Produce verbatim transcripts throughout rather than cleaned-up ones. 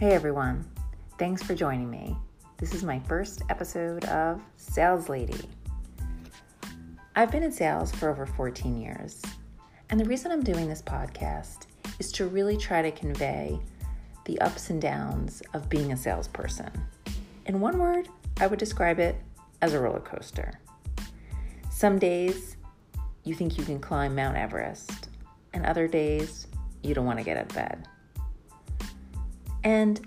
Hey everyone, thanks for joining me. This is my first episode of Sales Lady. I've been in sales for over fourteen years, and the reason I'm doing this podcast is to really try to convey the ups and downs of being a salesperson. In one word, I would describe it as a roller coaster. Some days you think you can climb Mount Everest, and other days you don't want to get out of bed. And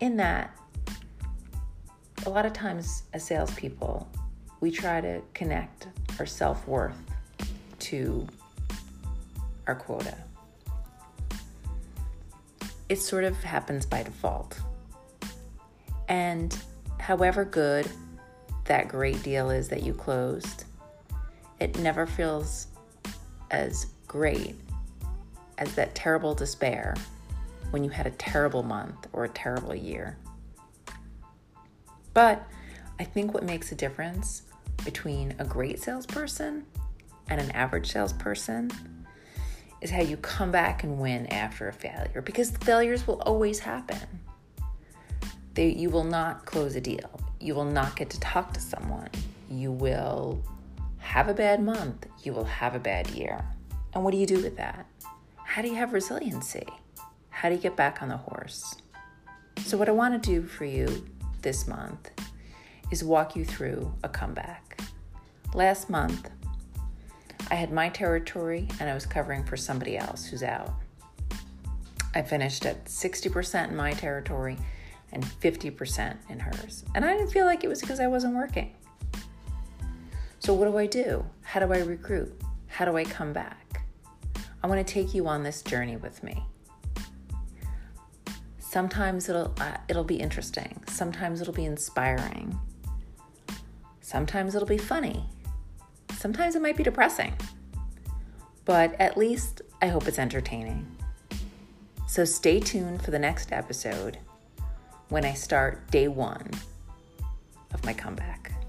in that, a lot of times as salespeople, we try to connect our self-worth to our quota. It sort of happens by default. And however good that great deal is that you closed, it never feels as great as that terrible despair when you had a terrible month or a terrible year. But I think what makes a difference between a great salesperson and an average salesperson is how you come back and win after a failure, because failures will always happen. They, you will not close a deal. You will not get to talk to someone. You will have a bad month. You will have a bad year. And what do you do with that? How do you have resiliency? How do you get back on the horse? So what I want to do for you this month is walk you through a comeback. Last month, I had my territory and I was covering for somebody else who's out. I finished at sixty percent in my territory and fifty percent in hers. And I didn't feel like it was because I wasn't working. So what do I do? How do I recruit? How do I come back? I want to take you on this journey with me. Sometimes it'll uh, it'll be interesting. Sometimes it'll be inspiring. Sometimes it'll be funny. Sometimes it might be depressing. But at least I hope it's entertaining. So stay tuned for the next episode when I start day one of my comeback.